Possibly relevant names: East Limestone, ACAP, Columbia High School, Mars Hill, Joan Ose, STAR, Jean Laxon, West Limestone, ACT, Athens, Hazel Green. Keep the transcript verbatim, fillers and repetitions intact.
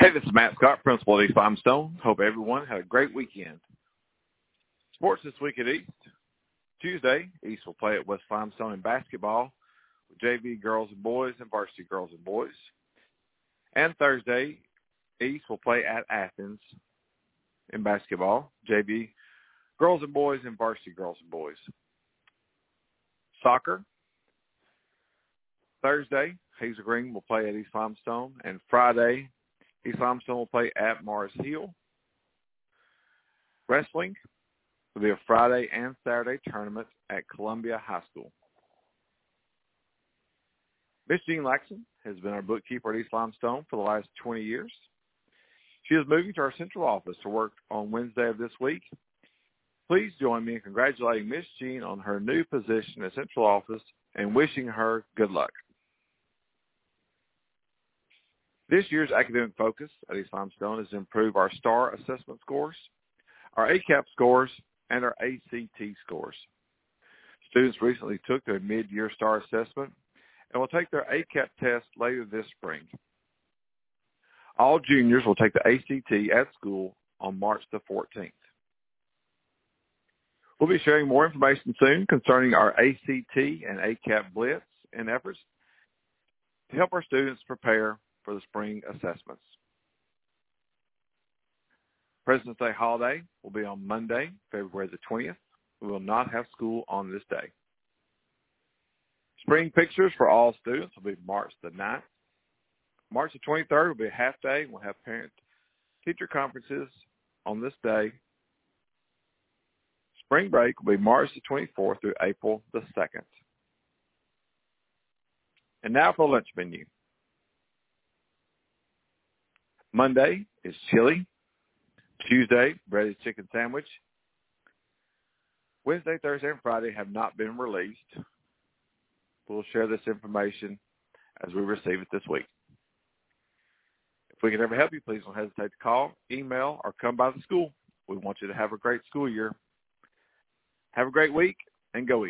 Hey, this is Matt Scott, principal at East Limestone. Hope everyone had a great weekend. Sports this week at East. Tuesday, East will play at West Limestone in basketball with J V girls and boys and varsity girls and boys. And Thursday, East will play at Athens in basketball, J V girls and boys and varsity girls and boys. Soccer. Thursday, Hazel Green will play at East Limestone, and Friday, East Limestone will play at Mars Hill. Wrestling will be a Friday and Saturday tournament at Columbia High School. Miss Jean Laxon has been our bookkeeper at East Limestone for the last twenty years. She is moving to our central office to work on Wednesday of this week. Please join me in congratulating Miss Jean on her new position at central office and wishing her good luck. This year's academic focus at East Limestone is to improve our STAR assessment scores, our A C A P scores, and our A C T scores. Students recently took their mid-year STAR assessment and will take their A C A P test later this spring. All juniors will take the A C T at school on March the fourteenth. We'll be sharing more information soon concerning our A C T and A C A P blitz and efforts to help our students prepare for the spring assessments. President's Day holiday will be on Monday, February the twentieth. We will not have school on this day. Spring pictures for all students will be March the ninth. March the twenty-third will be a half day. We'll have parent-teacher conferences on this day. Spring break will be March the twenty-fourth through April the second. And now for the lunch menu. Monday is chili. Tuesday, breaded chicken sandwich. Wednesday, Thursday, and Friday have not been released. We'll share this information as we receive it this week. If we can ever help you, please don't hesitate to call, email, or come by the school. We want you to have a great school year. Have a great week, and go Eagles.